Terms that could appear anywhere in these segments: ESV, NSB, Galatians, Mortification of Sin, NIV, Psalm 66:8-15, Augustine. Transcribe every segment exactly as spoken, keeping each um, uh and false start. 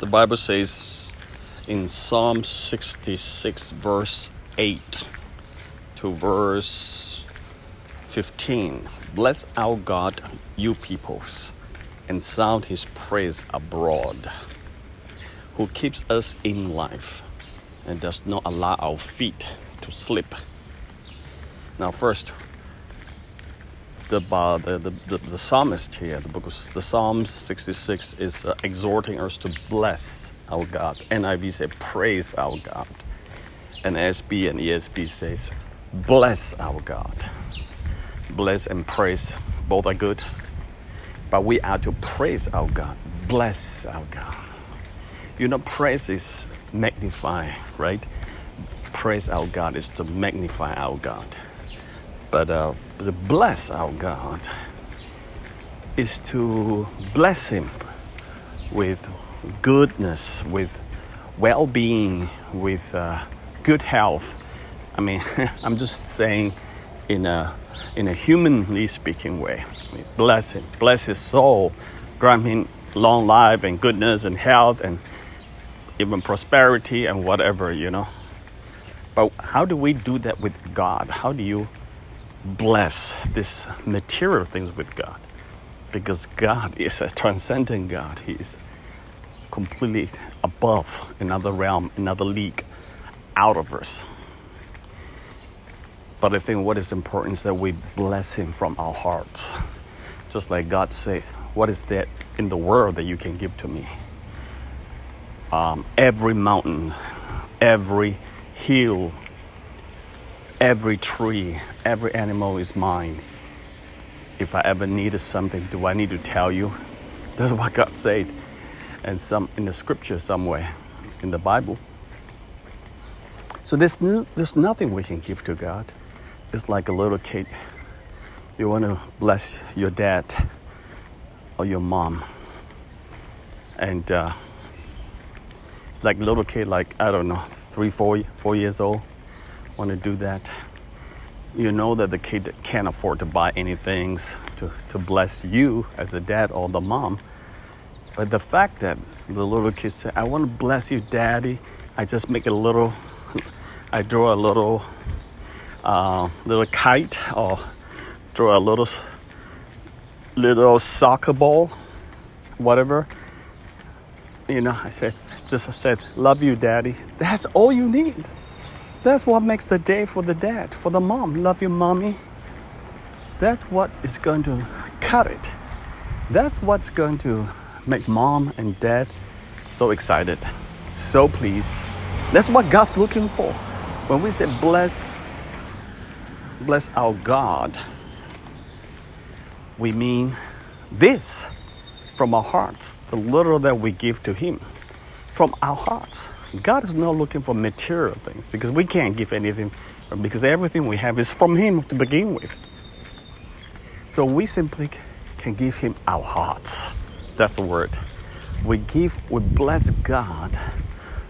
The Bible says in Psalm sixty-six verse eight to verse fifteen, "Bless our God, you peoples, and sound his praise abroad, who keeps us in life and does not allow our feet to slip." Now first, the, uh, the, the, the, the psalmist here, the book of the Psalms sixty-six is uh, exhorting us to bless our God. N I V says praise our God. And N S B and E S V says bless our God. Bless and praise, both are good. But we are to praise our God, bless our God. You know, praise is magnify, right? Praise our God is to magnify our God. But uh, to bless our God is to bless Him with goodness, with well-being, with uh, good health. I mean, I'm just saying in a in a humanly speaking way. I mean, bless Him, bless His soul, grant Him long life and goodness and health and even prosperity and whatever, you know. But how do we do that with God? How do you bless this material things with God? Because God is a transcendent God. He is completely above, another realm, another league out of us. But I think what is important is that we bless Him from our hearts. Just like God said, "What is that in the world that you can give to me?" Um, every mountain, every hill, every tree, every animal is mine. If I ever needed something, do I need to tell you? That's what God said. And some in the scripture somewhere, in the Bible. So there's, no, there's nothing we can give to God. It's like a little kid. You want to bless your dad or your mom. And uh, it's like a little kid, like, I don't know, three, four, four years old. Want to do that? You know that the kid can't afford to buy anything to to bless you as a dad or the mom, but the fact that the little kid said, "I want to bless you, Daddy," I just make a little, I draw a little, uh, little kite, or draw a little, little soccer ball, whatever. You know, I said, just I said, "Love you, Daddy." That's all you need. That's what makes the day for the dad, for the mom. "Love you, Mommy." That's what is going to cut it. That's what's going to make mom and dad so excited, so pleased. That's what God's looking for. When we say bless, bless our God, we mean this from our hearts, the little that we give to Him from our hearts. God is not looking for material things, because we can't give anything, because everything we have is from Him to begin with. So we simply can give Him our hearts. That's the word. We give, we bless God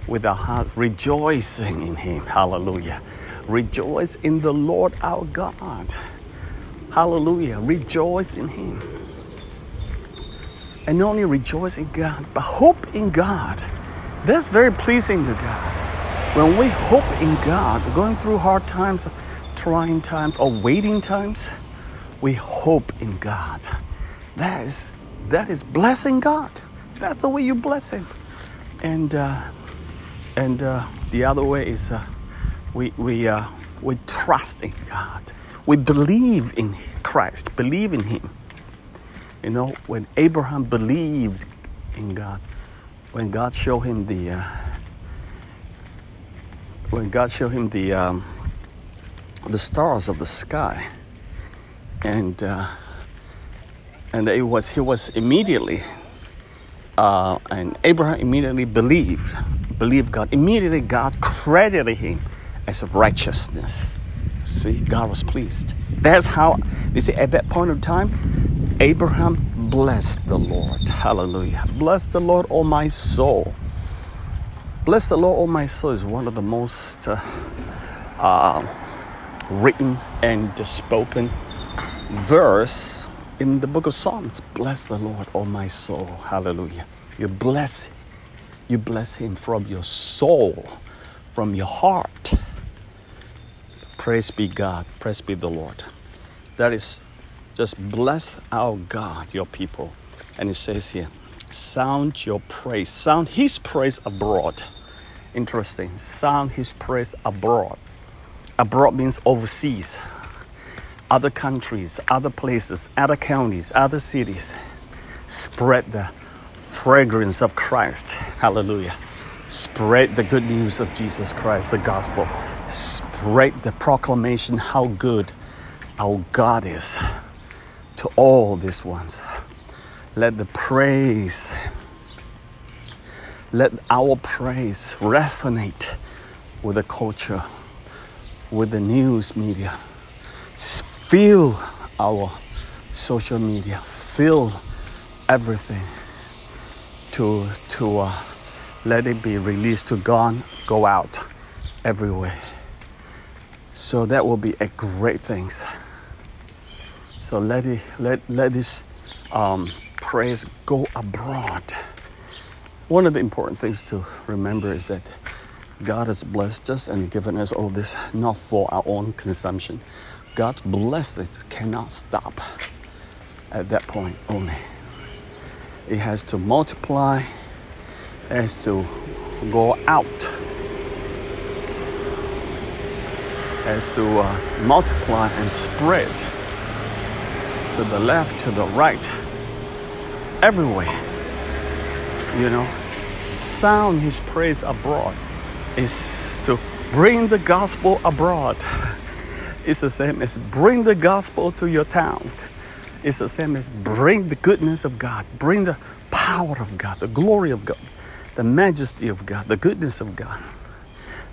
with our heart, rejoicing in Him. Hallelujah. Rejoice in the Lord our God. Hallelujah. Rejoice in Him. And not only rejoice in God, but hope in God. That's very pleasing to God. When we hope in God, going through hard times, trying times, or waiting times, we hope in God. That is that is blessing God. That's the way you bless Him. And uh, and uh, the other way is uh, we we uh, we trust in God. We believe in Christ. Believe in Him. You know, when Abraham believed in God. When God showed him the, uh, when God showed him the, um, the stars of the sky, and uh, and it was he was immediately, uh, and Abraham immediately believed, believed God. Immediately God credited him as righteousness. See, God was pleased. That's how you see. At that point of time, Abraham bless the Lord. Hallelujah. Bless the Lord, O my soul. Bless the Lord, O my soul is one of the most uh, uh, written and spoken verse in the book of Psalms. Bless the Lord, O my soul. Hallelujah. You bless You bless him from your soul, from your heart. Praise be God. Praise be the Lord. That is just bless our God, your people. And it says here, sound your praise. Sound his praise abroad. Interesting. Sound his praise abroad. Abroad means overseas. Other countries, other places, other counties, other cities. Spread the fragrance of Christ. Hallelujah. Spread the good news of Jesus Christ, the gospel. Spread the proclamation how good our God is to all these ones. Let the praise, let our praise resonate with the culture, with the news media. Fill our social media. Fill everything. to to uh, let it be released to God, go out everywhere. So that will be a great thing. So let it let let this um, praise go abroad. One of the important things to remember is that God has blessed us and given us all this not for our own consumption. God's blessing cannot stop at that point only. It has to multiply, it has to go out, it has to uh, multiply and spread to the left, to the right, everywhere. You know, sound his praise abroad is to bring the gospel abroad. It's the same as bring the gospel to your town. It's the same as bring the goodness of God, bring the power of God, the glory of God, the majesty of God, the goodness of God,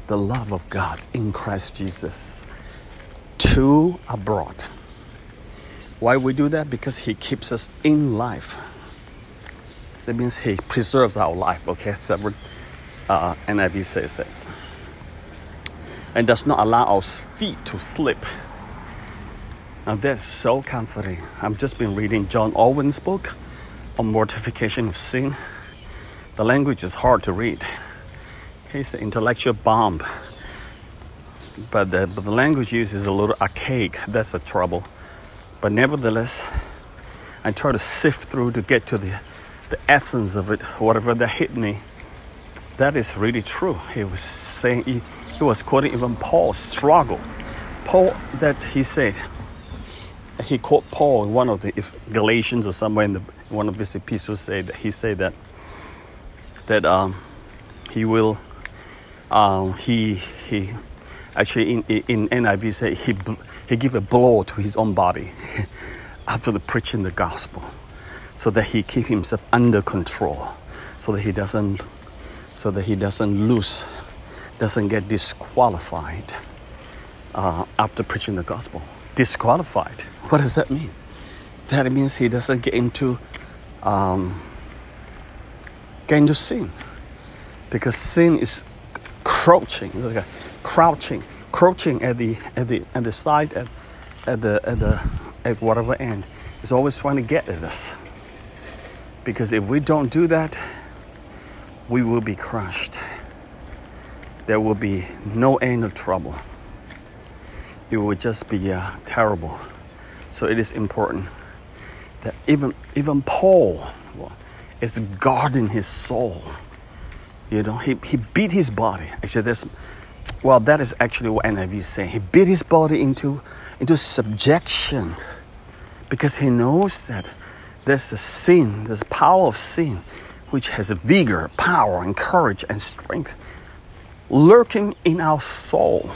the love of God in Christ Jesus to abroad. Why we do that? Because he keeps us in life. That means he preserves our life, okay? Several, uh, N I V says that. And does not allow our feet to slip. Now that's so comforting. I've just been reading John Owen's book on Mortification of Sin. The language is hard to read. He's an intellectual bomb. But the, but the language used is a little archaic. That's the trouble. But nevertheless, I try to sift through to get to the, the essence of it, whatever that hit me. That is really true. He was saying, he, he was quoting even Paul's struggle. Paul, that he said, He quote Paul in one of the if Galatians or somewhere in the, one of his epistles said he said that that um, he will um, he he actually in in N I V say he he give a blow to his own body after the preaching the gospel so that he keep himself under control so that he doesn't so that he doesn't lose doesn't get disqualified uh, after preaching the gospel. Disqualified. What does that mean? That means he doesn't get into um, get into sin, because sin is crouching, like crouching, crouching at the at the at the side at at the at the at whatever end. It's always trying to get at us. Because if we don't do that, we will be crushed. There will be no end of trouble. It would just be uh, terrible. So it is important that even even Paul is guarding his soul. You know, he, he beat his body. Actually, that's well, that is actually what N I V is saying. He beat his body into into subjection because he knows that there's a sin, there's a power of sin, which has vigor, power, and courage, and strength lurking in our soul.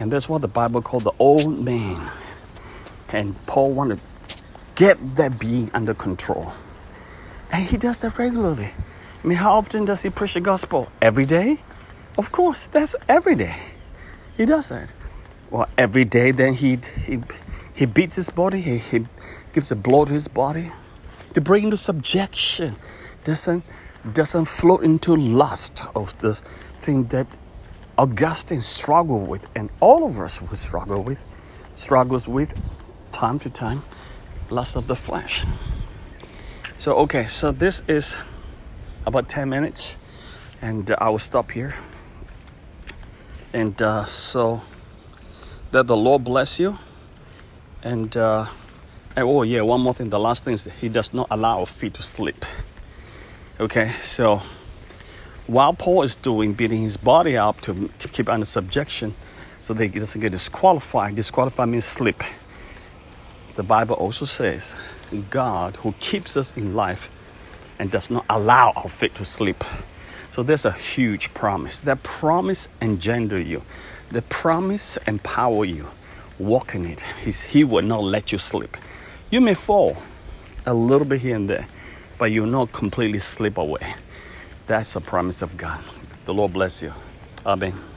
And that's what the Bible called the old man. And Paul wanted to get that being under control. And he does that regularly. I mean, how often does he preach the gospel? Every day? Of course, that's every day. He does that. Well, every day then he he, he beats his body. He, he gives a blow to his body to bring into subjection. Doesn't, doesn't float into lust of the thing that Augustine struggled with, and all of us will struggle with, struggles with, time to time, lust of the flesh. So, okay, so this is about ten minutes. and uh, I will stop here. And uh, so that the Lord bless you. And, uh, and oh yeah, one more thing. The last thing is that He does not allow our feet to slip. Okay, so while Paul is doing beating his body up to keep under subjection, so that he doesn't get disqualified. Disqualified means slip. The Bible also says, God who keeps us in life and does not allow our feet to slip. So there's a huge promise. That promise engender you. The promise empower you. Walk in it. He's, he will not let you slip. You may fall a little bit here and there, but you'll not completely slip away. That's a promise of God. The Lord bless you. Amen.